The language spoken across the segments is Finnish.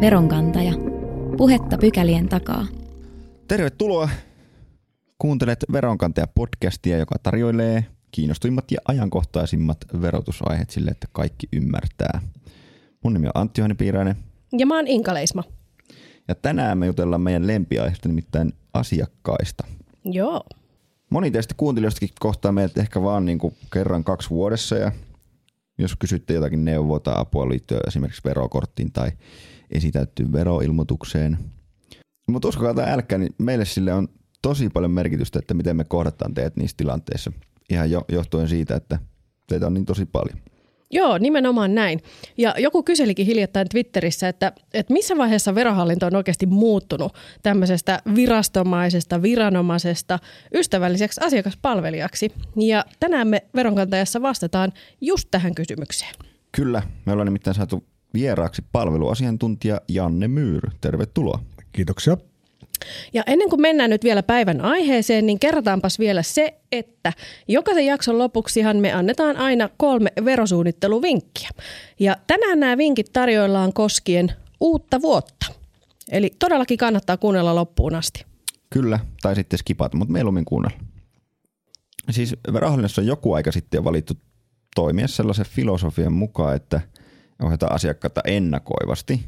Veronkantaja. Puhetta pykälien takaa. Tervetuloa. Kuuntelet Veronkantaja-podcastia, joka tarjoilee kiinnostuimmat ja ajankohtaisimmat verotusaiheet sille, että kaikki ymmärtää. Mun nimi on Antti Oinen. Ja mä oon Inka Leisma. Ja tänään me jutellaan meidän lempiaiheesta, nimittäin asiakkaista. Joo. Moni teistä kuuntelijoistakin kohtaa meiltä ehkä vaan niin kuin kerran 2 vuodessa. Ja jos kysytte jotakin neuvoa tai apua liittyen esimerkiksi verokorttiin tai esitäyttyyn veroilmoitukseen. Mutta uskokaa tai älkää, niin meille sille on tosi paljon merkitystä, että miten me kohdataan teet niissä tilanteissa. Ihan johtuen siitä, että teitä on niin tosi paljon. Joo, nimenomaan näin. Ja joku kyselikin hiljattain Twitterissä, että missä vaiheessa Verohallinto on oikeasti muuttunut tämmöisestä virastomaisesta, viranomaisesta, ystävälliseksi asiakaspalvelijaksi. Ja tänään me Veronkantajassa vastataan just tähän kysymykseen. Kyllä, me ollaan nimittäin saatu vieraaksi palveluasiantuntija Janne Myyry. Tervetuloa. Kiitoksia. Ja ennen kuin mennään nyt vielä päivän aiheeseen, niin kerrataanpas vielä se, että jokaisen jakson lopuksihan me annetaan aina 3 verosuunnitteluvinkkiä. Ja tänään nämä vinkit tarjoillaan koskien uutta vuotta. Eli todellakin kannattaa kuunnella loppuun asti. Kyllä, tai sitten skipata, mutta mieluummin kuunnella. Siis Verohallinnossa on joku aika sitten valittu toimia sellaisen filosofian mukaan, että ohjataan asiakkaita ennakoivasti.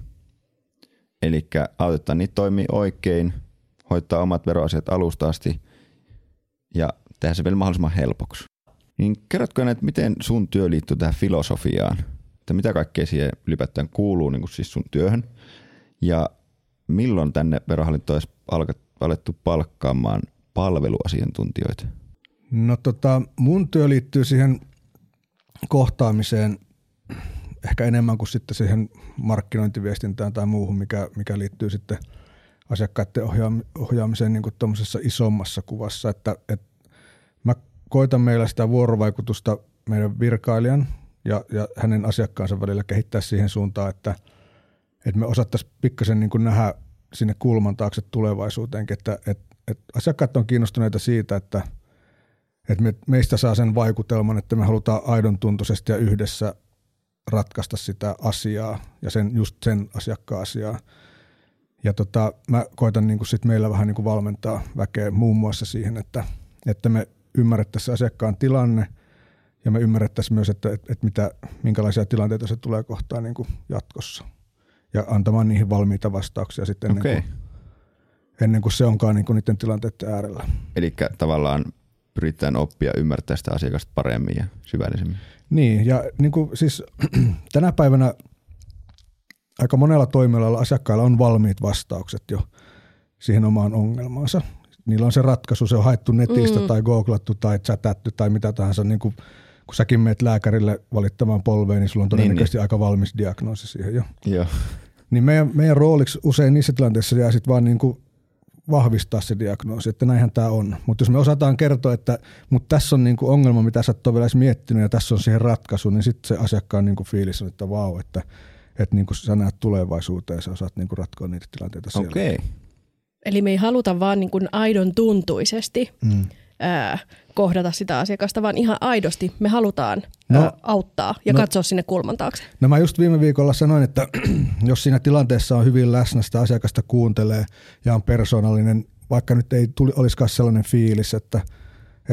Eli autetaan niitä toimii oikein, hoitaa omat veroasiat alusta asti ja tehdään se vielä mahdollisimman helpoksi. Niin kerrotko, että miten sun työ liittyy tähän filosofiaan? Että mitä kaikkea siihen ylipäätään kuuluu niin kuin siis sun työhön? Ja milloin tänne Verohallintoon olisi alettu palkkaamaan palveluasiantuntijoita? No mun työ liittyy siihen kohtaamiseen. Ehkä enemmän kuin sitten siihen markkinointiviestintään tai muuhun, mikä liittyy sitten asiakkaiden ohjaamiseen niin kuin tuollaisessa isommassa kuvassa. Että mä koitan meillä sitä vuorovaikutusta meidän virkailijan ja hänen asiakkaansa välillä kehittää siihen suuntaan, että me osattaisiin pikkasen niin kuin nähdä sinne kulman taakse tulevaisuuteenkin. Että asiakkaat on kiinnostuneita siitä, että meistä saa sen vaikutelman, että me halutaan aidon tuntoisesti ja yhdessä ratkaista sitä asiaa ja just sen asiakkaan asiaa. Ja mä koitan niin kuin sit meillä vähän niin kuin valmentaa väkeä muun muassa siihen, että me ymmärrettäisiin asiakkaan tilanne ja me ymmärrettäisiin myös, että minkälaisia tilanteita se tulee kohtaan niin kuin jatkossa. Ja antamaan niihin valmiita vastauksia sitten ennen kuin se onkaan niin kuin niiden tilanteiden äärellä. Eli tavallaan pyritään oppia ymmärtää sitä asiakasta paremmin ja syvällisemmin. Niin, ja niin kuin siis tänä päivänä aika monella toimialalla asiakkailla on valmiit vastaukset jo siihen omaan ongelmaansa. Niillä on se ratkaisu, se on haettu netistä tai googlattu tai chatattu tai mitä tahansa. Niin kuin, kun säkin menet lääkärille valittamaan polveen, niin sulla on todennäköisesti aika valmis diagnoosi siihen jo. Joo. Niin meidän rooliksi usein niissä tilanteissa jää sitten vaan niin kuin vahvistaa se diagnoosi, että näinhän tämä on. Mutta jos me osataan kertoa, että tässä on niinku ongelma, mitä sä et ole vielä edes miettinyt ja tässä on siihen ratkaisu, niin sitten se asiakkaan niinku fiilis on, että vau, että niinku sä näet tulevaisuuteen ja sä osaat niinku ratkoa niitä tilanteita siellä. Okei. Eli me ei haluta vaan niinku aidon tuntuisesti kohdata sitä asiakasta, vaan ihan aidosti me halutaan auttaa ja katsoa sinne kulman taakse. No mä just viime viikolla sanoin, että jos siinä tilanteessa on hyvin läsnä, sitä asiakasta kuuntelee ja on persoonallinen, vaikka nyt ei olisikaan sellainen fiilis, että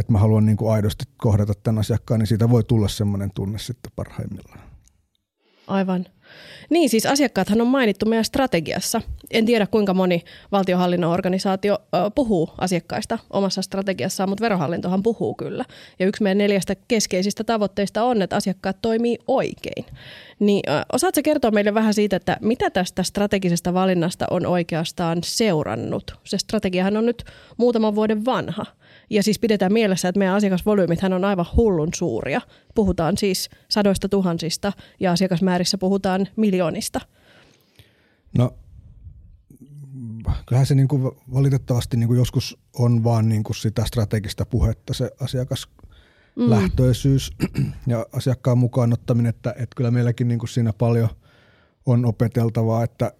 mä haluan niin kuin aidosti kohdata tämän asiakkaan, niin siitä voi tulla sellainen tunne sitten parhaimmillaan. Aivan. Niin siis asiakkaathan on mainittu meidän strategiassa. En tiedä kuinka moni valtionhallinnon organisaatio puhuu asiakkaista omassa strategiassaan, mutta Verohallintohan puhuu kyllä. Ja yksi meidän 4 keskeisistä tavoitteista on, että asiakkaat toimii oikein. Niin osaatko kertoa meille vähän siitä, että mitä tästä strategisesta valinnasta on oikeastaan seurannut? Se strategiahan on nyt muutaman vuoden vanha. Ja siis pidetään mielessä, että meidän asiakasvolyymithän on aivan hullun suuria. Puhutaan siis 100,000 ja asiakasmäärissä puhutaan miljoonista. No kyllähän se niin kuin valitettavasti niin kuin joskus on vaan niin kuin sitä strategista puhetta, se asiakaslähtöisyys ja asiakkaan mukaan ottaminen. Että kyllä meilläkin niin kuin siinä paljon on opeteltavaa, että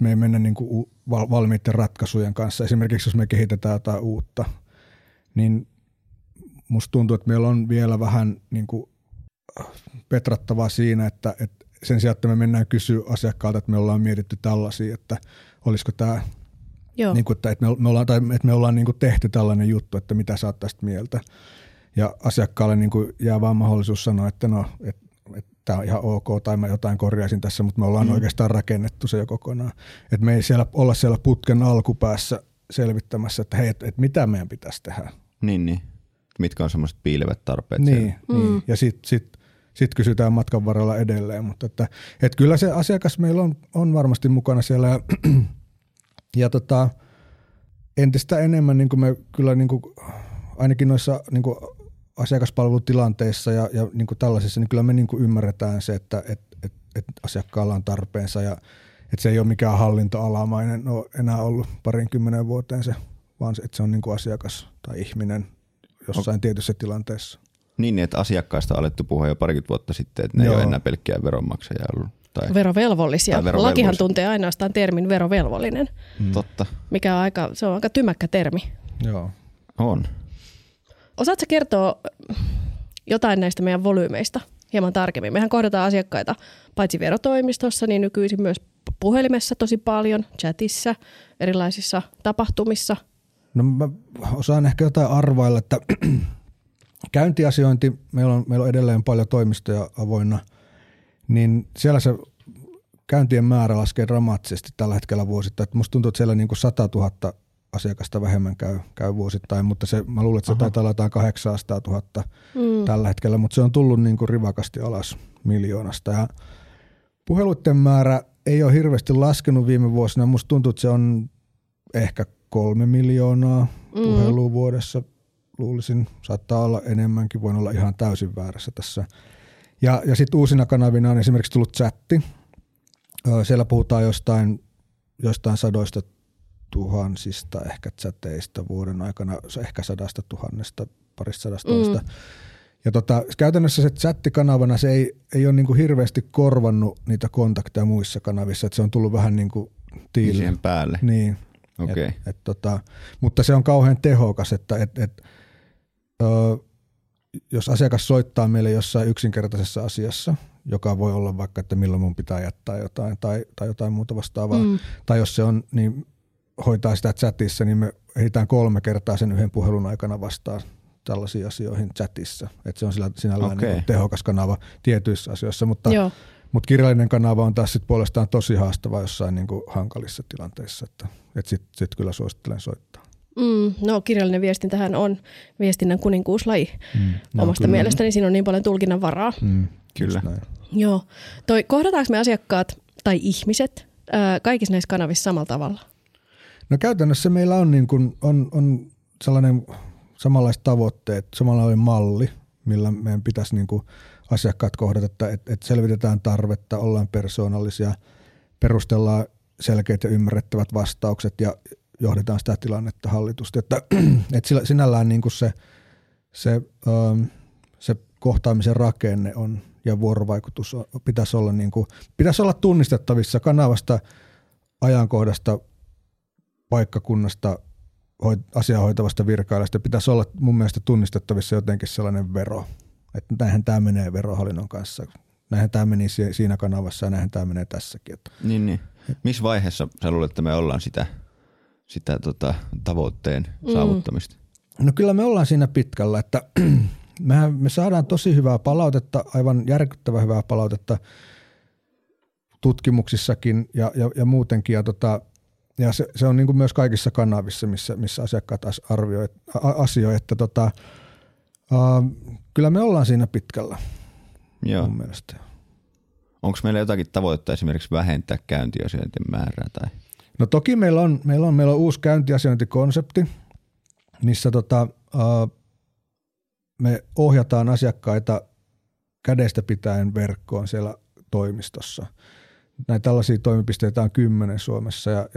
me ei mennä niin kuin valmiiden ratkaisujen kanssa. Esimerkiksi jos me kehitetään jotain uutta, niin musta tuntuu, että meillä on vielä vähän niin kuin petrattavaa siinä, että sen sijaan, että me mennään kysyä asiakkaalta, että me ollaan mietitty tällaisia, että olisiko tämä, niin kuin, että me ollaan niin kuin tehty tällainen juttu, että mitä sä oot tästä mieltä. Ja asiakkaalle niin kuin jää vaan mahdollisuus sanoa, että no, tämä on ihan ok, tai mä jotain korjaisin tässä, mutta me ollaan oikeastaan rakennettu se jo kokonaan. Et me ei siellä olla siellä putken alkupäässä selvittämässä, että hei, että mitä meidän pitäisi tehdä. Niin. Mitkä on semmoiset piilevät tarpeet niin. Ja sit kysytään matkan varrella edelleen, mutta että et kyllä se asiakas meillä on varmasti mukana siellä ja entistä enemmän niin kuin me kyllä niin kuin, ainakin noissa niin kuin asiakaspalvelutilanteissa ja niin kuin tällaisissa, niin kyllä me niin kuin ymmärretään se, että et asiakkaalla on tarpeensa ja että se ei ole mikään hallintoalamainen ole enää ollut 20 vuoteen se, vaan että se on niin kuin asiakas tai ihminen jossain tietyssä tilanteessa. Niin, että asiakkaista on alettu puhua jo parikymmentä vuotta sitten, että ne ei ole enää pelkkiä veronmaksajia ollut. Tai verovelvollisia. Lakihan tuntee ainoastaan termin verovelvollinen. Totta. Mikä on aika tymäkkä termi. Joo. On. Osaatko kertoa jotain näistä meidän volyymeista hieman tarkemmin? Mehän kohdataan asiakkaita paitsi verotoimistossa, niin nykyisin myös puhelimessa tosi paljon, chatissa, erilaisissa tapahtumissa. No mä osaan ehkä jotain arvailla, että käyntiasiointi, meillä on edelleen paljon toimistoja avoinna, niin siellä se käyntien määrä laskee dramaattisesti tällä hetkellä vuosittain. Että musta tuntuu, että siellä niinku 100 000 asiakasta vähemmän käy vuosittain, mutta se, mä luulen, että se taitaa olla jotain 800 000 tällä hetkellä, mutta se on tullut niinku rivakasti alas 1 miljoonasta. Ja puheluiden määrä ei ole hirveästi laskenut viime vuosina. Musta tuntuu, että se on ehkä 3 miljoonaa puhelua vuodessa, luulisin. Saattaa olla enemmänkin, voin olla ihan täysin väärässä tässä. Ja sitten uusina kanavina on esimerkiksi tullut chatti. Siellä puhutaan jostain 100 000 ehkä chateista vuoden aikana, ehkä 100 000, parista 100 000. Ja käytännössä se chattikanavana se ei ole niinku hirveästi korvannut niitä kontakteja muissa kanavissa, että se on tullut vähän niinku tiilien päälle. Niin. Okay. Mutta se on kauhean tehokas, että jos asiakas soittaa meille jossain yksinkertaisessa asiassa, joka voi olla vaikka, että milloin mun pitää jättää jotain tai jotain muuta vastaavaa, tai jos se on, niin hoitaa sitä chatissa, niin me ehditään 3 kertaa sen yhden puhelun aikana vastaan tällaisiin asioihin chatissa. Että se on sinällään niin tehokas kanava tietyissä asioissa, mutta kirjallinen kanava on taas sit puolestaan tosi haastava jossain niinku hankalissa tilanteissa, että sit kyllä suosittelen soittaa. No kirjallinen viestintähän on viestinnän kuninkuuslaji omasta mielestäni, siinä on niin paljon tulkinnan varaa. Kyllä. Joo. Kohdataanko me asiakkaat tai ihmiset kaikissa näissä kanavissa samalla tavalla? No käytännössä meillä on, niin kuin, on sellainen samanlaiset tavoitteet, samanlainen malli, millä meidän pitäisi niin kuin asiakkaat kohdata, että selvitetään tarvetta, ollaan persoonallisia, perustellaan selkeät ja ymmärrettävät vastaukset ja johdetaan sitä tilannetta hallitusti. Että sinällään niin kuin se kohtaamisen rakenne on ja vuorovaikutus on, pitäisi olla tunnistettavissa kanavasta, ajankohdasta, paikkakunnasta, asiaa hoitavasta virkailijasta. Pitäisi olla mun mielestä tunnistettavissa jotenkin sellainen vero. Että näinhän tämä menee Verohallinnon kanssa. Näinhän tämä meni siinä kanavassa ja näinhän tämä menee tässäkin. Niin. Missä vaiheessa sä luulet, että me ollaan sitä tavoitteen saavuttamista? No kyllä me ollaan siinä pitkällä, että me saadaan tosi hyvää palautetta, aivan järkyttävän hyvää palautetta tutkimuksissakin ja muutenkin. Ja se on niin kuin myös kaikissa kanavissa, missä asiakkaat arvioi asioita, että kyllä me ollaan siinä pitkällä. Joo. Mun mielestä. Onko meillä jotakin tavoitetta esimerkiksi vähentää käyntiasiointien määrää? Tai? No toki meillä on uusi käyntiasiointikonsepti, missä me ohjataan asiakkaita kädestä pitäen verkkoon siellä toimistossa. Näitä tällaisia toimipisteitä on 10 Suomessa ja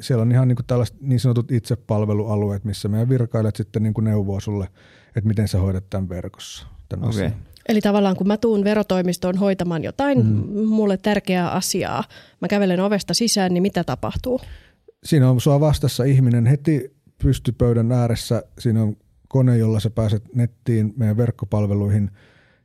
siellä on ihan niin kuin tällaiset niin sanotut itsepalvelualueet, missä meidän virkailijat sitten niin kuin neuvoo sulle, että miten sä hoidat tämän verkossa. Tämän asian. Eli tavallaan kun mä tuun verotoimistoon hoitamaan jotain mulle tärkeää asiaa, mä kävelen ovesta sisään, niin mitä tapahtuu? Siinä on sua vastassa ihminen heti pystypöydän ääressä, siinä on kone, jolla sä pääset nettiin meidän verkkopalveluihin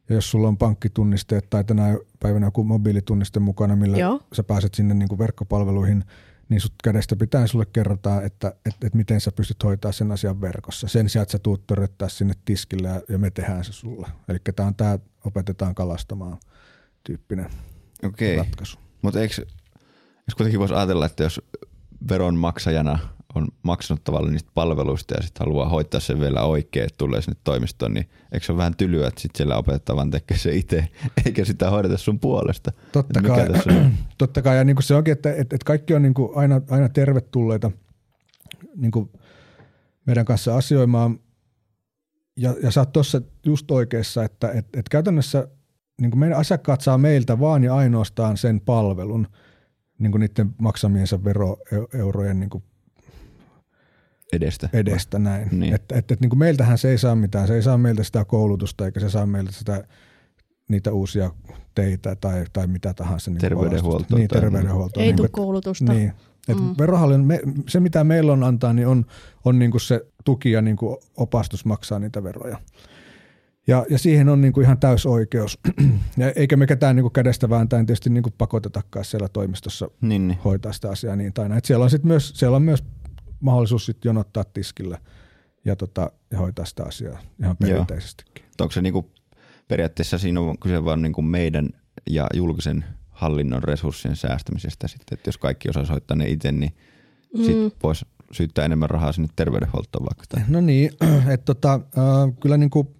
Ja jos sulla on pankkitunniste tai tänä päivänä joku mobiilitunniste mukana, millä sä pääset sinne niin kuin verkkopalveluihin, niin sut kädestä pitää sulle kerrata, että miten sä pystyt hoitamaan sen asian verkossa. Sen sijaan, että sä tuut törröttää sinne tiskille ja me tehdään se sulla. Eli tämä on tämä opetetaan kalastamaan tyyppinen ratkaisu. Mutta eikö kuitenkin voisi ajatella, että jos veronmaksajana on maksanut tavallaan niistä palveluista ja sitten haluaa hoitaa sen vielä oikein, että tulee sinne toimistoon, niin eikö se ole vähän tylyä, että sitten siellä opetettavan tekee se itse, eikä sitä hoideta sun puolesta? Totta kai. Ja niin kuin se onkin, että kaikki on niin kuin aina tervetulleita niin kuin meidän kanssa asioimaan. Ja sä oot tuossa just oikeassa, että käytännössä niin kuin meidän asiakkaat saa meiltä vaan ja ainoastaan sen palvelun, niin kuin niiden maksamiensa veroeurojen niin kuin edestä näin. Niin. Että niin kuin meiltähän se ei saa mitään, se ei saa meiltä sitä koulutusta eikä se saa meiltä sitä, niitä uusia teitä tai mitä tahansa. Niin terveydenhuoltoa. Niin, terveydenhuoltoa. Ei niin tule koulutusta. Niin. Verohallinnon, se mitä meillä on antaa, niin on niin kuin se tuki ja niin kuin opastus maksaa niitä veroja. Ja siihen on niin kuin ihan täysoikeus. Ja eikä me ketään niin kuin kädestä vääntään tietysti niin kuin pakotetakaan siellä toimistossa hoitaa sitä asiaa niin tai näin. Et siellä on sitten myös, mahdollisuus sitten jonottaa tiskillä ja hoitaa sitä asiaa ihan perinteisestikin. Onko se niinku, periaatteessa siinä on kyse vaan niinku meidän ja julkisen hallinnon resurssien säästämisestä sitten, että jos kaikki osaisi hoitaa ne itse, niin sitten voisi syyttää enemmän rahaa sinne terveydenhuoltoon vaikka. Tai. No niin, että kyllä niinku,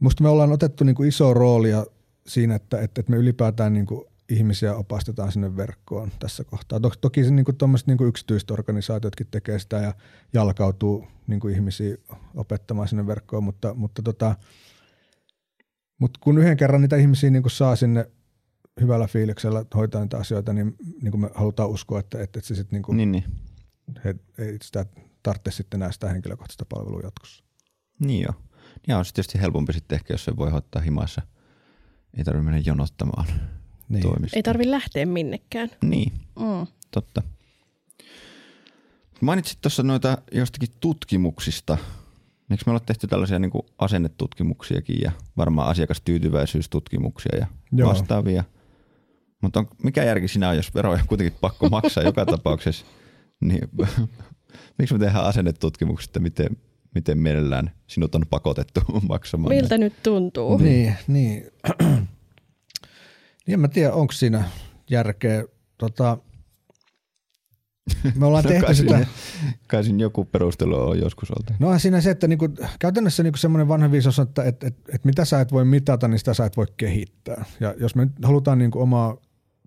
musta me ollaan otettu niinku iso roolia siinä, että me ylipäätään niinku ihmisiä opastetaan sinne verkkoon tässä kohtaa. Toki se niinku tommoset niinku yksityiset organisaatiotkin tekee sitä ja jalkautuu niinku ihmisiä opettamaan sinne verkkoon, mutta kun yhden kerran niitä ihmisiä niinku saa sinne hyvällä fiiliksellä hoitaa niitä asioita, niin niinku me halutaan uskoa, että se sit niinku ei sitä tarvitse sitten enää sitä henkilökohtaista palvelua jatkossa. Niin joo. Ja on tietysti helpompi sitten ehkä, jos se voi hoitaa himassa. Ei tarvitse mennä jonottamaan. Niin. Ei tarvitse lähteä minnekään. Niin, totta. Mainitsit tuossa noita jostakin tutkimuksista. Eikö me olla tehty tällaisia niin kuin asennetutkimuksiakin ja varmaan asiakastyytyväisyystutkimuksia ja vastaavia. Mutta mikä järki sinä on, jos veroja on kuitenkin pakko maksaa joka tapauksessa? Niin, miksi me tehdään asennetutkimuksia, että miten mielellään sinut on pakotettu maksamaan? Miltä nyt tuntuu? Niin. Niin en mä tiedä, onko siinä järkeä. Me ollaan tehty sitä. Kai siinä joku perustelu on joskus oltu. No siinä se, että niinku, käytännössä niinku semmoinen vanha viisaus on, että mitä sä et voi mitata, niin sitä sä et voi kehittää. Ja jos me halutaan niinku omaa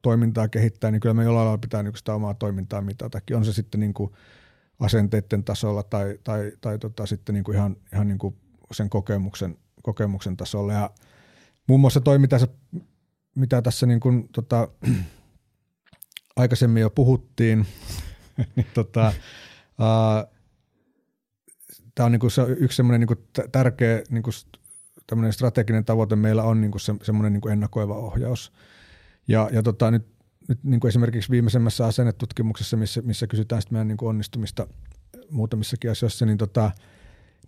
toimintaa kehittää, niin kyllä me jollain lailla pitää niinku sitä omaa toimintaa mitatakin. On se sitten niinku asenteiden tasolla tai sitten niinku ihan niinku sen kokemuksen tasolla. Ja muun muassa toi, mitä tässä niin kuin, aikaisemmin jo puhuttiin, niin tämä on niin kuin se yksi semmoinen niin kuin tärkeä niin kuin tämmöinen strateginen tavoite meillä on niin kuin semmoinen niin kuin ennakoiva ohjaus. Ja nyt niin kuin esimerkiksi viimeisemmässä asennetutkimuksessa, missä kysytään sitten meidän niin kuin onnistumista muutamissakin asioissa, niin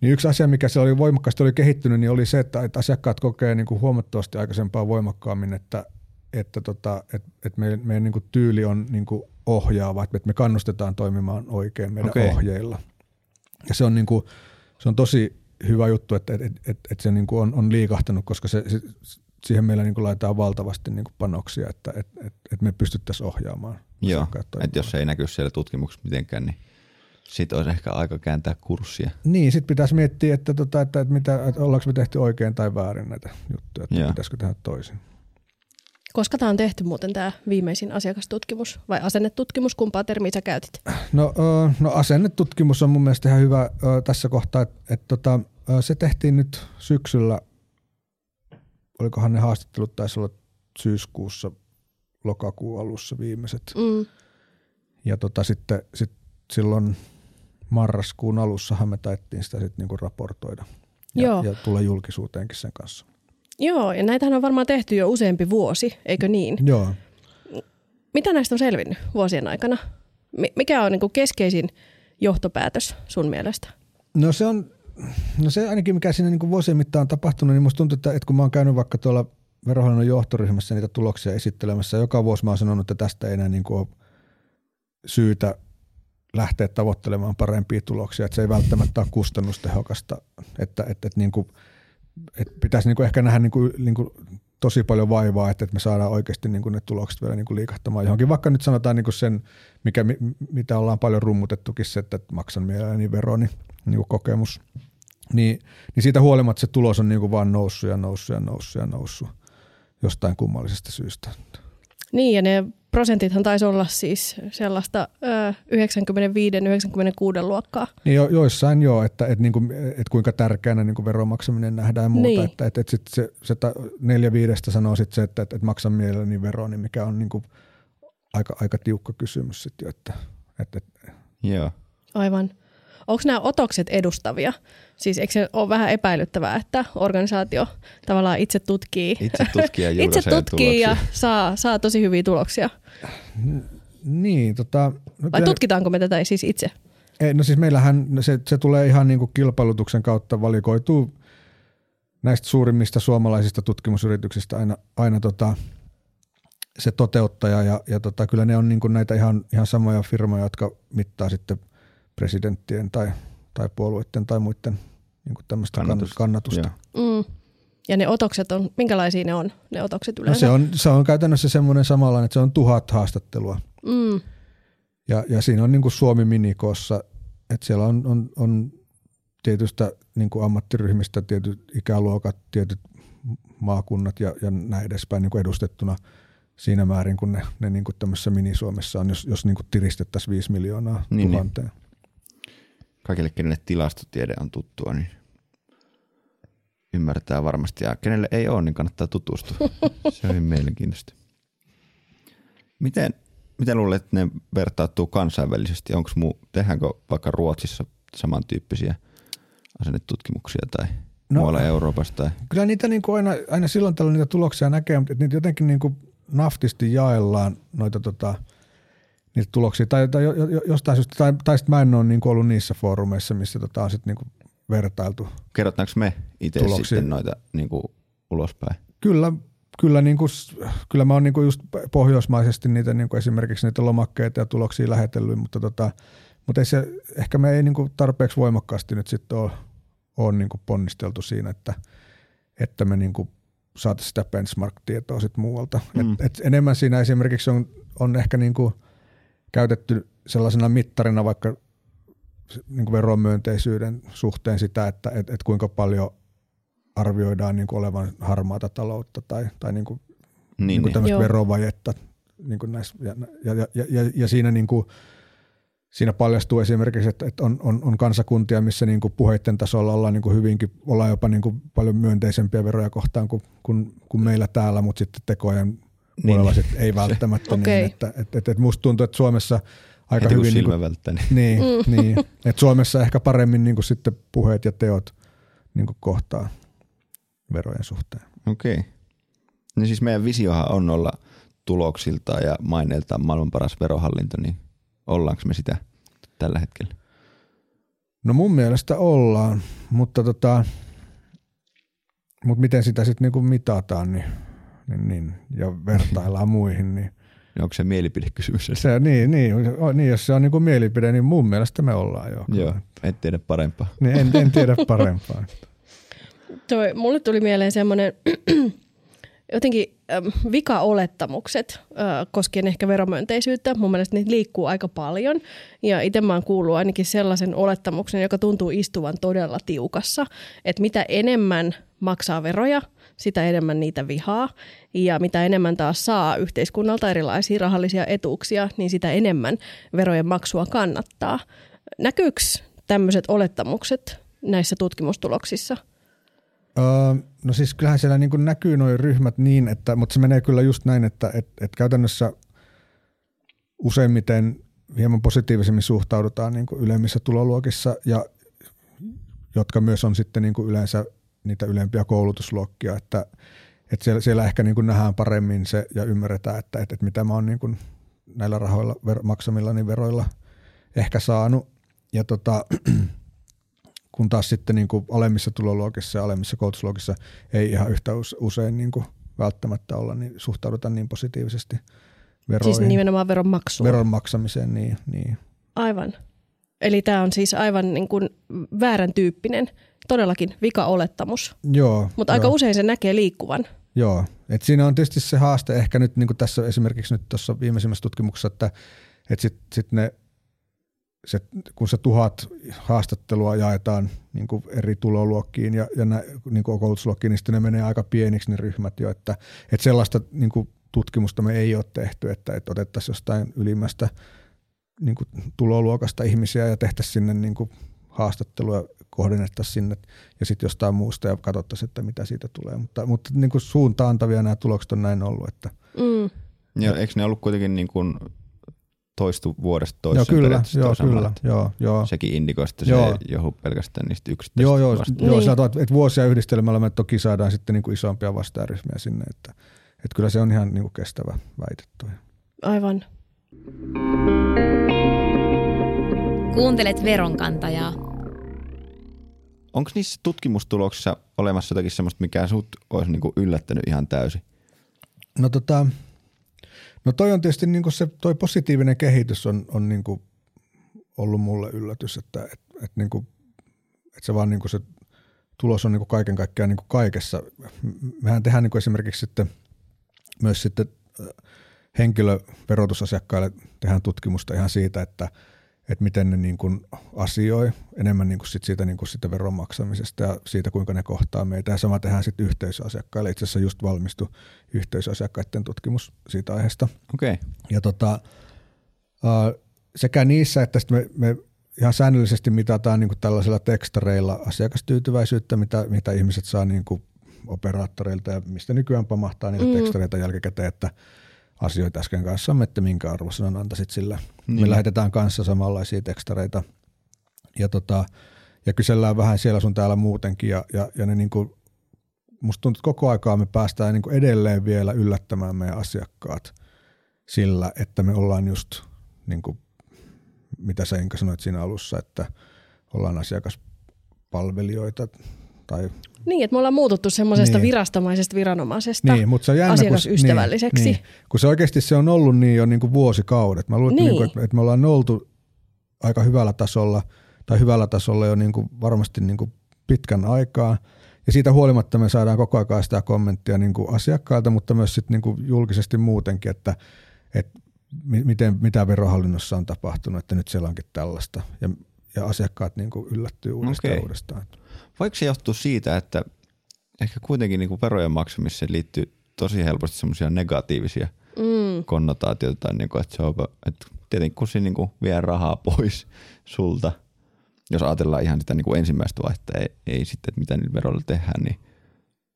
niin yksi asia, mikä siellä oli voimakkaasti oli kehittynyt, niin oli se, että asiakkaat kokee niin kuin huomattavasti aikaisempaa voimakkaammin, että meidän niin kuin tyyli on niin kuin ohjaava, että me kannustetaan toimimaan oikein meidän ohjeilla. Ja se on, niin kuin, se on tosi hyvä juttu, että se niin kuin on liikahtanut, koska siihen meillä niin kuin laitetaan valtavasti niin kuin panoksia, että me pystyttäisiin ohjaamaan. Joo, että jos ei näkyisi siellä tutkimuksessa mitenkään, niin sitten olisi ehkä aika kääntää kurssia. Niin, sitten pitäisi miettiä, että ollaanko me tehty oikein tai väärin näitä juttuja, että pitäisikö tehdä toisin. Koska tämä on tehty muuten tämä viimeisin asiakastutkimus vai asennetutkimus, kumpaa termiä sä käytit? No asennetutkimus on mun mielestä ihan hyvä tässä kohtaa, että se tehtiin nyt syksyllä, olikohan ne haastattelut taisi olla syyskuussa, lokakuun alussa viimeiset. Ja sitten silloin marraskuun alussahan me taittiin sitä sitten niinku raportoida ja tulla julkisuuteenkin sen kanssa. Joo, ja näitähän on varmaan tehty jo useampi vuosi, eikö niin? Joo. Mitä näistä on selvinnyt vuosien aikana? Mikä on niinku keskeisin johtopäätös sun mielestä? No se on No se ainakin, mikä siinä niin vuosien mittaan on tapahtunut, niin musta tuntuu, että kun mä oon käynyt vaikka tuolla Verohallinnon johtoryhmässä niitä tuloksia esittelemässä, joka vuosi mä oon sanonut, että tästä ei enää niin ole syytä lähteä tavoittelemaan parempia tuloksia, että se ei välttämättä ole kustannustehokasta, että niin kuin, että pitäisi niin kuin ehkä nähdä niin kuin tosi paljon vaivaa, että me saadaan oikeasti niin kuin ne tulokset vielä niin kuin liikahtamaan johonkin. Vaikka nyt sanotaan niin kuin sen, mikä, mitä ollaan paljon rummutettukin, se, että maksan mielelläni veroni, niin kuin kokemus, niin siitä huolimatta se tulos on niin kuin vaan noussut jostain kummallisesta syystä. Niin, ja ne prosentithan taisi olla siis sellaista 95-96 luokkaa. Niin joissain joo, että niinku, et kuinka tärkeänä niinku veromaksaminen nähdään ja muuta. Niin. Että sit se 4-5 sanoo sit se, että maksan mielelläni veroni, mikä on niinku aika tiukka kysymys sit jo. Joo. Aivan. Onko nämä otokset edustavia? Siis eikö se ole vähän epäilyttävää, että organisaatio tavallaan itse tutkii? Itse tutkii ja saa tosi hyviä tuloksia. Niin, vai tutkitaanko me tätä siis itse? Ei, no siis meillähän se tulee ihan niin kuin kilpailutuksen kautta, valikoituu näistä suurimmista suomalaisista tutkimusyrityksistä aina se toteuttaja. Ja kyllä ne on niin kuin näitä ihan samoja firmoja, jotka mittaa sitten presidenttien tai puolueiden tai muiden niin kuin tämmöistä kannatusta. Ja ne otokset on, minkälaisia ne on, ne otokset yleensä? No se on käytännössä semmoinen samanlainen, että se on 1000 haastattelua. Mm. Ja siinä on niin kuin Suomi-minikossa, että siellä on tietystä niin kuin ammattiryhmistä tietyt ikäluokat, tietyt maakunnat ja näin edespäin niin kuin edustettuna siinä määrin, kun ne niin kuin tämmöisessä minisuomessa on, jos niin kuin tiristettäisiin 5 miljoonaa tuhanteen. Niin. Kaikille, kenelle tilastotiede on tuttua, niin ymmärtää varmasti. Ja kenelle ei ole, niin kannattaa tutustua. Se on mielenkiintoista. Miten luulet, että ne vertautuu kansainvälisesti? Tehdäänkö vaikka Ruotsissa samantyyppisiä asennetutkimuksia tai muualla Euroopassa? Tai? Kyllä niitä niin kuin aina silloin tällöin niitä tuloksia näkee, mutta niitä jotenkin niin kuin naftisti jaellaan noita niitä tuloksia tai jostain syystä, tai sitten mä en ole niin ollut niissä foorumeissa, missä on sitten niin vertailtu. Kerrotaanko me itse sitten noita niin ulospäin? Kyllä, niin kuin, kyllä mä oon niin just pohjoismaisesti niitä, niin esimerkiksi niitä lomakkeita ja tuloksia lähetellyt, mutta ehkä me ei niin tarpeeksi voimakkaasti nyt sitten ole niin ponnisteltu siinä, että me niin saataisiin sitä benchmark-tietoa sitten muualta. Mm. Et enemmän siinä esimerkiksi on ehkä niin kuin käytetty sellaisena mittarina vaikka niin veronmyönteisyyden suhteen sitä, että kuinka paljon arvioidaan niin olevan harmaata taloutta tai niin tämmöistä verovajetta. Niin näissä, ja siinä, niin kuin, siinä paljastuu esimerkiksi, että on kansakuntia, missä niin puheiden tasolla ollaan niin hyvinkin, ollaan jopa niin paljon myönteisempiä veroja kohtaan kuin meillä täällä, mutta sitten tekojen puolella ei välttämättä niin, että musta tuntuu, että Suomessa aika hyvin niin, että Suomessa ehkä paremmin niin kuin sitten puheet ja teot niin kuin kohtaa verojen suhteen. Okei. No siis meidän visiohan on olla tuloksilta ja maineiltaan maailman paras verohallinto, niin ollaanko me sitä tällä hetkellä? No mun mielestä ollaan, mutta mutta miten sitä sitten niin kuin mitataan, niin, ja vertaillaan muihin. Niin. Onko se mielipidekysymys? Niin, jos se on niin kuin mielipide, niin mun mielestä me ollaan jo. Joo, en tiedä parempaa. Niin, en tiedä parempaa. Mulle tuli mieleen semmoinen jotenkin vikaolettamukset koskien ehkä veromyönteisyyttä. Mun mielestä niitä liikkuu aika paljon ja itse mä oon kuullut ainakin sellaisen olettamuksen, joka tuntuu istuvan todella tiukassa, että mitä enemmän maksaa veroja, sitä enemmän niitä vihaa ja mitä enemmän taas saa yhteiskunnalta erilaisia rahallisia etuuksia, niin sitä enemmän verojen maksua kannattaa. Näkyykö tämmöiset olettamukset näissä tutkimustuloksissa? No siis kyllähän siellä niin kuin näkyy nuo ryhmät niin, mutta se menee kyllä just näin, että käytännössä useimmiten hieman positiivisemmin suhtaudutaan niin kuin ylemmissä tuloluokissa, ja jotka myös on sitten niin kuin yleensä niitä ylempiä koulutusluokkia, että siellä ehkä niin kuin nähdään paremmin se ja ymmärretään, että mitä mä oon niin kuin näillä rahoilla maksamillani veroilla ehkä saanut. Ja kun taas sitten niin kuin alemmissa tuloluokissa ja alemmissa koulutusluokissa ei ihan yhtä usein niin kuin välttämättä olla, niin suhtaudutaan niin positiivisesti veroihin. Siis nimenomaan veron maksuun. Veron maksamiseen, niin. Aivan. Eli tämä on siis aivan niin kuin väärän tyyppinen, todellakin vika-olettamus. Joo. Mutta aika usein se näkee liikkuvan. Joo. Et siinä on tietysti se haaste ehkä nyt niin kuin tässä esimerkiksi nyt tuossa viimeisimmässä tutkimuksessa, että sit ne kun se 1000 haastattelua jaetaan niin kuin eri tuloluokkiin ja niin kuin koulutusluokkiin, niin sitten ne menee aika pieniksi ne ryhmät jo. Että sellaista niin kuin tutkimusta me ei ole tehty, että otettaisiin jostain ylimmästä niin kuin tuloluokasta ihmisiä ja tehtäisiin sinne niin kuin haastatteluja, kohdennettaisiin sinne ja sitten jostain muusta ja katsottaisiin, että mitä siitä tulee. Mutta niin kuin suuntaantavia nämä tulokset on näin ollut. Että. Mm. Ja eikö ne ollut kuitenkin niin kuin toistu vuodesta toiseen periaatteessa. Sekin indikoi, että se ei johdu pelkästään niistä yksittäisistä vastaajista. Joo, sanotaan, että vuosia yhdistelemällä me toki saadaan sitten niin kuin isompia vastaajaryhmiä sinne. Että kyllä se on ihan niin kuin kestävä väitetty. Aivan. Kuuntelet Veronkantajaa. Onko niissä tutkimustuloksissa olemassa jotakin sellaista, mikä sut olisi niin kuin yllättänyt ihan täysin? No toi on tietysti niin kuin se toi positiivinen kehitys on niin kuin ollut mulle yllätys, että niin kuin että se vaan niin kuin se tulos on niin kuin kaiken kaikkiaan niin kuin kaikessa. Mehän tehdään niin kuin esimerkiksi sitten myös sitten henkilöverotusasiakkaille tehdään tutkimusta ihan siitä, että miten ne niin kuin asioi enemmän niin kuin siitä niin kuin sitä veron maksamisesta ja siitä, kuinka ne kohtaa meitä. Ja sama tehdään sitten yhteisöasiakkaille. Itse asiassa just valmistui yhteisöasiakkaiden tutkimus siitä aiheesta. Okei. Okay. Ja sekä niissä että me ihan säännöllisesti mitataan niin kuin tällaisilla tekstareilla asiakastyytyväisyyttä, mitä ihmiset saa niin kuin operaattoreilta ja mistä nykyään pamahtaa niitä tekstareita jälkikäteen, että asioita äsken kanssamme, että minkä arvosanan antaisit sillä. Niin. Me lähetetään kanssa samanlaisia tekstareita ja kysellään vähän siellä sun täällä muutenkin. Ja ne niin kuin, musta tuntuu, että koko aikaa me päästään niin kuin edelleen vielä yllättämään meidän asiakkaat sillä, että me ollaan just, niin kuin, mitä sä Inka sanoit siinä alussa, että ollaan asiakaspalvelijoita. Niin, että me ollaan muututtu semmoisesta virastamaisesta viranomaisesta asiakasystävälliseksi. Kun se oikeasti se on ollut niin jo niin kuin vuosikaudet. Mä luulen, että me ollaan oltu aika hyvällä tasolla jo niin kuin varmasti niin kuin pitkän aikaa. Ja siitä huolimatta me saadaan koko ajan sitä kommenttia niin kuin asiakkailta, mutta myös sit niin kuin julkisesti muutenkin, että mitä verohallinnossa on tapahtunut, että nyt siellä onkin tällaista. Ja asiakkaat niin kuin yllättyy uudestaan. Voiko se johtua siitä, että ehkä kuitenkin niin kuin verojen maksamiseen liittyy tosi helposti semmoisia negatiivisia konnotaatioita, niin kuin, että, se on, että tietenkin kun se niin kuin vie rahaa pois sulta, jos ajatellaan ihan sitä niin kuin ensimmäistä vaihetta, ei sitten, että mitä niillä veroilla tehdään, niin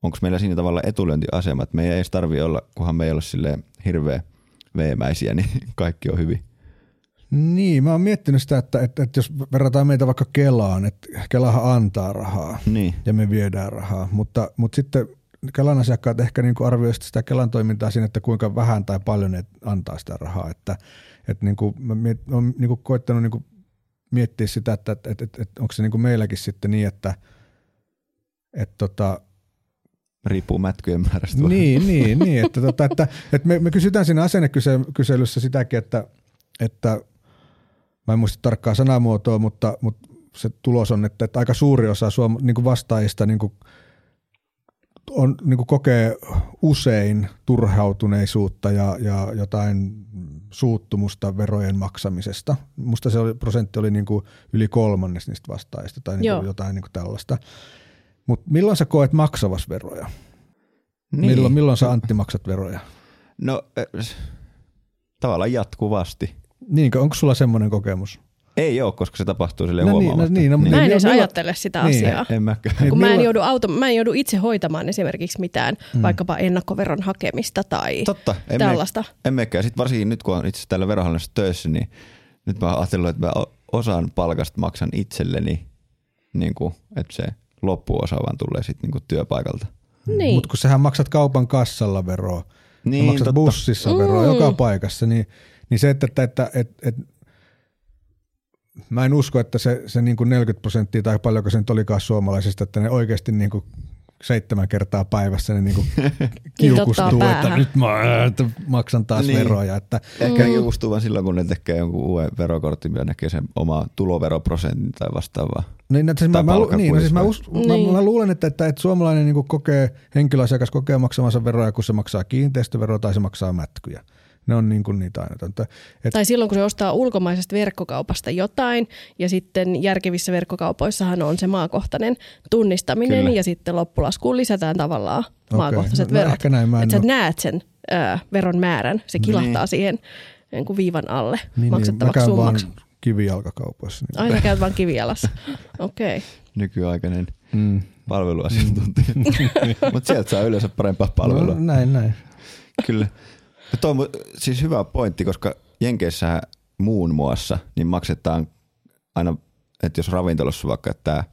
onko meillä siinä tavalla etulyöntiasema, että meidän ei tarvitse olla, kunhan me ei ole silleen hirveän veemäisiä, niin kaikki on hyvin. Niin, mä oon miettinyt sitä, että jos verrataan meitä vaikka Kelaan, että Kelahan antaa rahaa ja me viedään rahaa, mutta sitten Kelan asiakkaat ehkä niin kuin arvioivat sitä Kelan toimintaa siinä, että kuinka vähän tai paljon ne antaa sitä rahaa. Että niin kuin, mä oon niin kuin koettanut niin kuin miettiä sitä, että onko se niin kuin meilläkin sitten niin, että riippuu mätkyjen määrästä. Niin että me kysytään siinä asennekyselyssä sitäkin, että mä en muista tarkkaa sanamuotoa, mutta se tulos on, että aika suuri osa niin kuin vastaajista niin kuin on, niin kuin kokee usein turhautuneisuutta ja jotain suuttumusta verojen maksamisesta. Musta se prosentti oli niin kuin yli 1/3 niistä vastaajista tai niin kuin jotain niin kuin tällaista. Mutta milloin sä koet maksavas veroja? Niin. Milloin sä Antti maksat veroja? No tavallaan jatkuvasti. Niinkö, onko sulla semmoinen kokemus? Ei ole, koska se tapahtuu silleen huomaamatta. Mä en edes ajattele sitä asiaa. En mäkään. Kun mä en joudu itse hoitamaan esimerkiksi mitään, vaikkapa ennakkoveron hakemista tai tällaista. En mäkään. Sitten varsinkin nyt, kun on itse täällä verohallinnossa töissä, niin nyt mä oon ajatellut, että mä osan palkasta maksan itselleni, niin kuin, että se loppuosa vaan tulee sitten niin kuin työpaikalta. Niin. Mutta kun sähän maksat kaupan kassalla veroa. Niin, maksat bussissa veroa joka paikassa, niin se, että mä en usko, että se niin kuin 40% tai paljonko se nyt olikaan suomalaisista, että ne oikeasti niin kuin 7 kertaa päivässä ne niin kuin kiukustuu, että nyt mä maksan taas veroja. Että ehkä ne kiukustuu vaan silloin, kun ne tekee jonkun uuden verokortin, millä näkee sen oma tuloveroprosentin tai vastaavaa. Mä luulen, että suomalainen niin kuin henkilöasiakas kokee maksamansa veroja, kun se maksaa kiinteistöveroa tai se maksaa mätkyjä. Ne on niin kuin niitä aina. Tai silloin, kun se ostaa ulkomaisesta verkkokaupasta jotain, ja sitten järkevissä verkkokaupoissahan on se maakohtainen tunnistaminen, kyllä, ja sitten loppulaskuun lisätään tavallaan maakohtaiset verot. Ehkä näin, että sä näet sen veron määrän, se kilahtaa siihen niin kuin viivan alle maksettavaksi summaksi. Vaan kivijalkakaupoissa. Niin aina käyt vaan kivijalassa. Okei. Okay. Nykyaikainen palveluasiantuntija. Mutta sieltä saa yleensä parempaa palvelua. No, näin. Kyllä. No toi on siis hyvä pointti, koska Jenkeissä muun muassa niin maksetaan aina, että jos ravintolassa vaikka tämä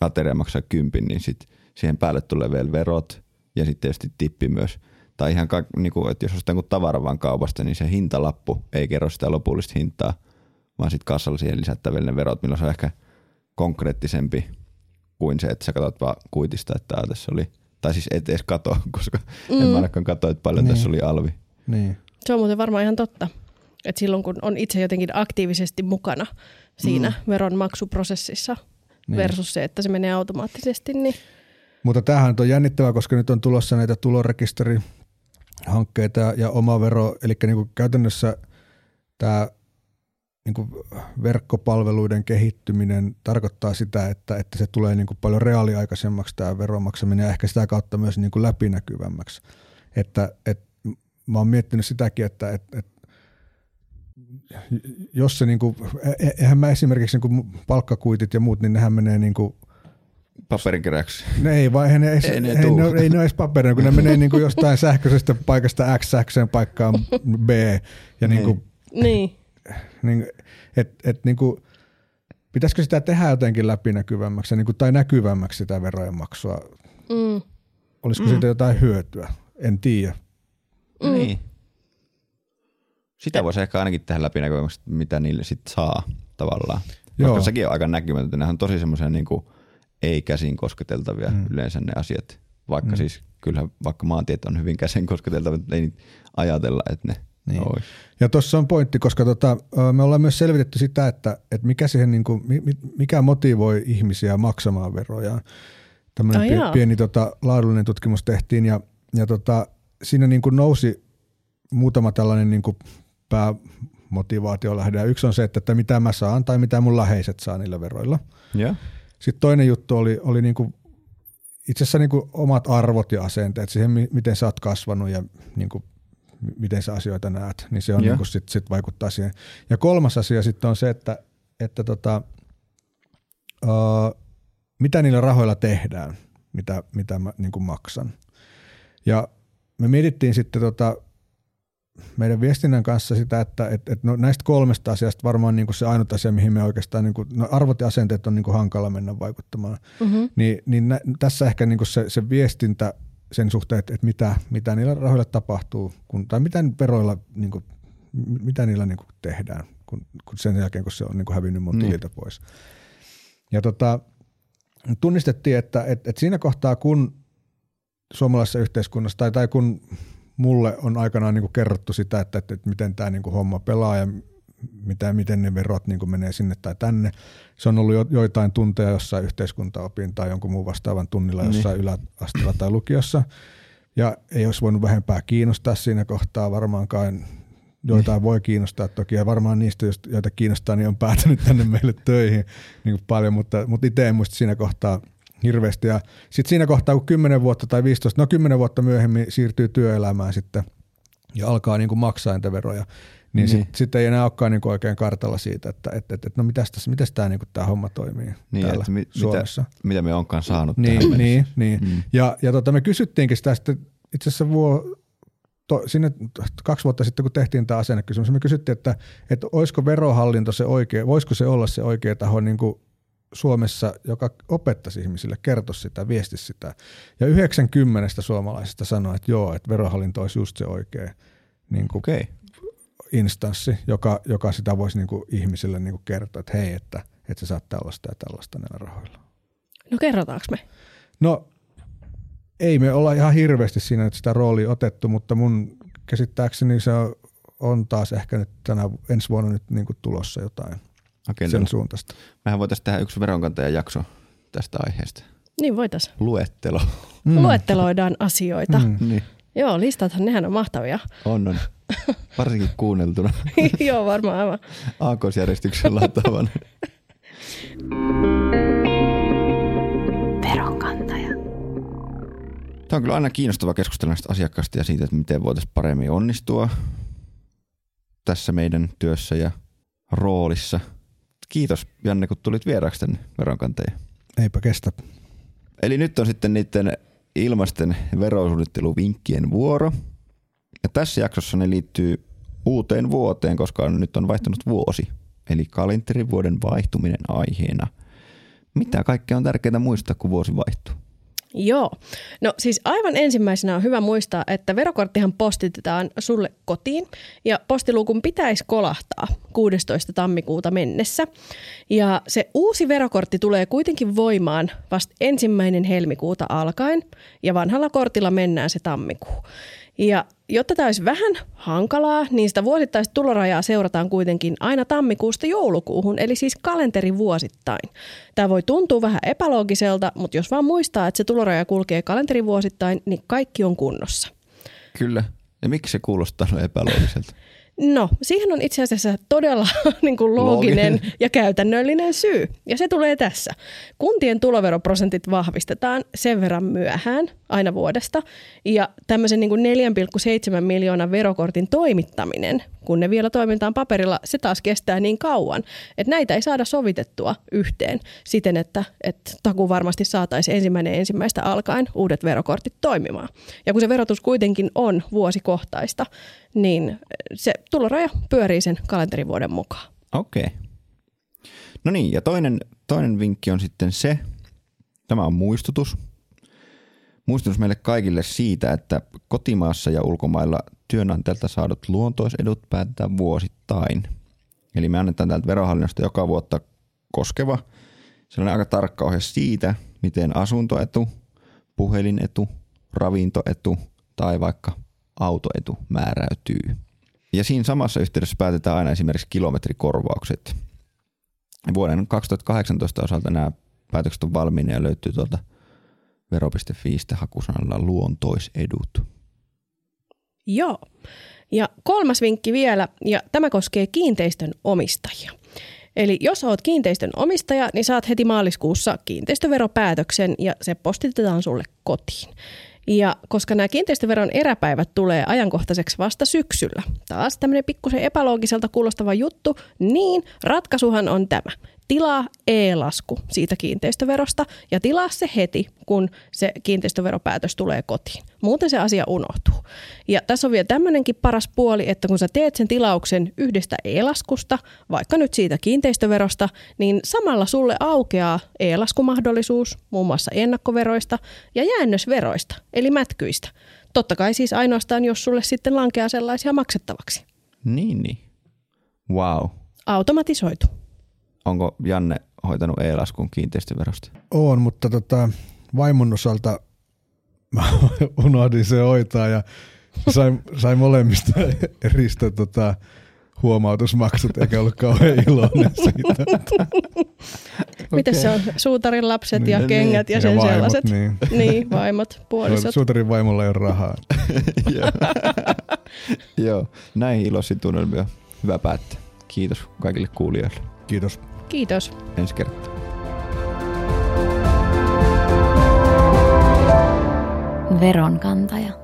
ateria maksaa 10, niin sit siihen päälle tulee vielä verot ja sitten tietysti tippi myös. Tai ihan niinku, että jos ostaa tavara vaan kaupasta, niin se hintalappu ei kerro sitä lopullista hintaa, vaan sitten kassalla siihen lisätään vielä ne verot, milloin se on ehkä konkreettisempi kuin se, että sä katsot vaan kuitista, että tässä oli, tai siis et edes kato, koska en mä ainakaan katso, että paljon tässä oli alvi. Niin. Se on muuten varmaan ihan totta, että silloin kun on itse jotenkin aktiivisesti mukana siinä veronmaksuprosessissa versus se, että se menee automaattisesti. Niin. Mutta tämähän on jännittävää, koska nyt on tulossa näitä tulorekisterihankkeita ja oma vero, eli niinku käytännössä tämä niinku verkkopalveluiden kehittyminen tarkoittaa sitä, että se tulee niinku paljon reaaliaikaisemmaksi tämä veronmaksaminen ja ehkä sitä kautta myös niinku läpinäkyvämmäksi, että mä oon miettinyt sitäkin, että jos se niinku, eihän mä esimerkiksi niinku palkkakuitit ja muut, niin nehän menee niinku paperinkirjaksi. Ne ei, vaan ei ne ole edes paperina, kun ne menee niinku jostain sähköisestä paikasta X sähköiseen paikkaan B. Ja niinku, niinku, pitäisikö sitä tehdä jotenkin läpinäkyvämmäksi niinku, tai näkyvämmäksi sitä verojen maksua? Olisiko siitä jotain hyötyä? En tiedä. Niin. Sitä voisi ehkä ainakin tehdä läpinäkyvämmäksi, mitä niille sitten saa tavallaan. Koska sekin on aika näkymätöntä. Nämä on tosi semmoisia niin kuin ei käsin kosketeltavia yleensä ne asiat. Vaikka siis kyllähän vaikka maantiet on hyvin käsin kosketeltavia, mutta ei niitä ajatella, että ne olisi. Ja tuossa on pointti, koska me ollaan myös selvitetty sitä, että mikä, siihen niin kuin, mikä motivoi ihmisiä maksamaan verojaan. Tämmöinen pieni laadullinen tutkimus tehtiin ja siinä niin kuin nousi muutama tällainen niin kuin päämotivaatiolähde. Yksi on se, että mitä mä saan tai mitä mun läheiset saa niillä veroilla. Yeah. Sitten toinen juttu oli niin kuin itse asiassa niin kuin omat arvot ja asenteet, siihen miten sä oot kasvanut ja niin kuin miten sä asioita näet. Niin se on niin kuin sit vaikuttaa siihen. Ja kolmas asia sitten on se, että mitä niillä rahoilla tehdään, mitä mä niin kuin maksan. Ja me mietittiin sitten meidän viestinnän kanssa sitä, että no näistä kolmesta asiasta varmaan niin kuin se ainut asia, mihin me oikeastaan, niin kuin, no arvot ja asenteet on niin kuin hankala mennä vaikuttamaan. Niin tässä ehkä niin kuin se viestintä sen suhteen, että mitä niillä rahoilla tapahtuu, tai mitä veroilla, niin kuin, mitä niillä niin kuin tehdään kun sen jälkeen, kun se on niin kuin hävinnyt mun tililtä pois. Ja tunnistettiin, että siinä kohtaa, kun suomalaisessa yhteiskunnassa tai kun mulle on aikanaan niin kuin kerrottu sitä, että miten tämä niin kuin homma pelaa ja miten ne verot niin kuin menee sinne tai tänne. Se on ollut joitain tunteja jossain yhteiskuntaopin tai jonkun muun vastaavan tunnilla jossain yläasteella tai lukiossa. Ja ei olisi voinut vähempää kiinnostaa siinä kohtaa varmaankaan. Joitain voi kiinnostaa toki ja varmaan niistä, joita kiinnostaa, niin on päätynyt tänne meille töihin niin kuin paljon, mutta itse en muista siinä kohtaa hirveästi. Ja sitten siinä kohtaa, kun 10 vuotta tai 15, no 10 vuotta myöhemmin siirtyy työelämään sitten ja alkaa niin kuin maksaa niitä veroja, niin sitten ei enää olekaan niin kuin oikein kartalla siitä, että no mitäs tämä niin kuin tämä homma toimii niin, täällä Suomessa. Mitä me onkaan saanut tähän mennessä. Ja me kysyttiinkin sitä sitten itse asiassa sinne 2 vuotta sitten, kun tehtiin tämä asennekysymys, me kysyttiin, että olisiko Verohallinto se oikea, voisiko se olla se oikea taho niin kuin Suomessa, joka opettaisi ihmisille, kertoisi sitä, viestisi sitä. Ja 90 suomalaisista sanoi, että joo, että Verohallinto olisi just se oikea niin kuin instanssi, joka sitä voisi niinku ihmisille niinku kertoa, että hei, että sä saat tällaista ja tällaista näillä rahoilla. No kerrotaanko me? No ei me olla ihan hirveästi siinä nyt sitä roolia otettu, mutta mun käsittääkseni se on taas ehkä nyt ensi vuonna nyt niinku tulossa jotain. Okei, sen suuntaista. Mehän voitaisiin tehdä yksi veronkantajajakso tästä aiheesta. Niin voitaisiin. Luettelo. Luetteloidaan asioita. Niin. Joo, listathan nehän on mahtavia. On. Varsinkin kuunneltuna. Joo, varmaan aivan. Aakosjärjestyksen latavan. Veronkantaja. Tämä on kyllä aina kiinnostava keskustella näistä asiakkaista ja siitä, että miten voitaisiin paremmin onnistua tässä meidän työssä ja roolissa. Kiitos Janne, kun tulit vieraaksi tänne Veronkantajaan. Eipä kestä. Eli nyt on sitten niiden ilmaisten verosuunnitteluvinkkien vuoro. Ja tässä jaksossa ne liittyy uuteen vuoteen, koska nyt on vaihtunut vuosi. Eli kalenterivuoden vaihtuminen aiheena. Mitä kaikkea on tärkeää muistaa, kun vuosi vaihtuu? Joo. No siis aivan ensimmäisenä on hyvä muistaa, että verokorttihan postitetaan sulle kotiin ja postiluukun pitäisi kolahtaa 16. tammikuuta mennessä. Ja se uusi verokortti tulee kuitenkin voimaan vasta 1. helmikuuta alkaen ja vanhalla kortilla mennään se tammikuu. Ja jotta tämä olisi vähän hankalaa, niin sitä vuosittaista tulorajaa seurataan kuitenkin aina tammikuusta joulukuuhun, eli siis kalenterivuosittain. Tämä voi tuntua vähän epäloogiselta, mutta jos vaan muistaa, että se tuloraja kulkee kalenterivuosittain, niin kaikki on kunnossa. Kyllä. Ja miksi se kuulostaa epäloogiselta? No, siihen on itse asiassa todella niin kuin looginen ja käytännöllinen syy. Ja se tulee tässä. Kuntien tuloveroprosentit vahvistetaan sen verran myöhään aina vuodesta. Ja tämmöisen niin kuin 4,7 miljoonan verokortin toimittaminen, kun ne vielä toimitaan paperilla, se taas kestää niin kauan, että näitä ei saada sovitettua yhteen siten, että takuu varmasti saataisiin 1.1. alkaen uudet verokortit toimimaan. Ja kun se verotus kuitenkin on vuosikohtaista, niin se tuloraja pyörii sen kalenterivuoden mukaan. Okei. No niin, ja toinen vinkki on sitten se, tämä on muistutus. Muistutus meille kaikille siitä, että kotimaassa ja ulkomailla työnantajalta saadut luontoisedut päätetään vuosittain. Eli me annetaan täältä Verohallinnosta joka vuotta koskeva sellainen aika tarkka ohje siitä, miten asuntoetu, puhelinetu, ravintoetu tai vaikka autoetu määräytyy. Ja siinä samassa yhteydessä päätetään aina esimerkiksi kilometrikorvaukset. Vuoden 2018 osalta nämä päätökset on valmiina ja löytyy tuolta vero.fiistä hakusanalla luontoisedut. Joo. Ja 3. vinkki vielä, ja tämä koskee kiinteistön omistajia. Eli jos olet kiinteistön omistaja, niin saat heti maaliskuussa kiinteistöveropäätöksen ja se postitetaan sulle kotiin. Ja koska nämä kiinteistöveron eräpäivät tulee ajankohtaiseksi vasta syksyllä, taas tämmöinen pikkusen epäloogiselta kuulostava juttu, niin ratkaisuhan on tämä. Tilaa e-lasku siitä kiinteistöverosta ja tilaa se heti, kun se kiinteistöveropäätös tulee kotiin. Muuten se asia unohtuu. Ja tässä on vielä tämmöinenkin paras puoli, että kun sä teet sen tilauksen yhdestä e-laskusta, vaikka nyt siitä kiinteistöverosta, niin samalla sulle aukeaa e-laskumahdollisuus muun muassa ennakkoveroista ja jäännösveroista, eli mätkyistä. Totta kai siis ainoastaan, jos sulle sitten lankeaa sellaisia maksettavaksi. Niin. Wow. Automatisoitu. Onko Janne hoitanut e-laskun kiinteistöverosta? Oon, mutta vaimon osalta mä unohdin se hoitaa ja sain molemmista eristä huomautusmaksut, eikä ollut kauhean iloinen siitä. Miten se on? Suutarin lapset niin, ja kengät niin, ja sen vaimot, sellaiset. Niin, vaimot, puolisot. Suutarin vaimolla ei ole rahaa. Joo, näihin iloisiin tunnelmiin. Hyvä päättää. Kiitos kaikille kuulijoille. Kiitos. Kiitos. Ensi kertaa. Veronkantaja.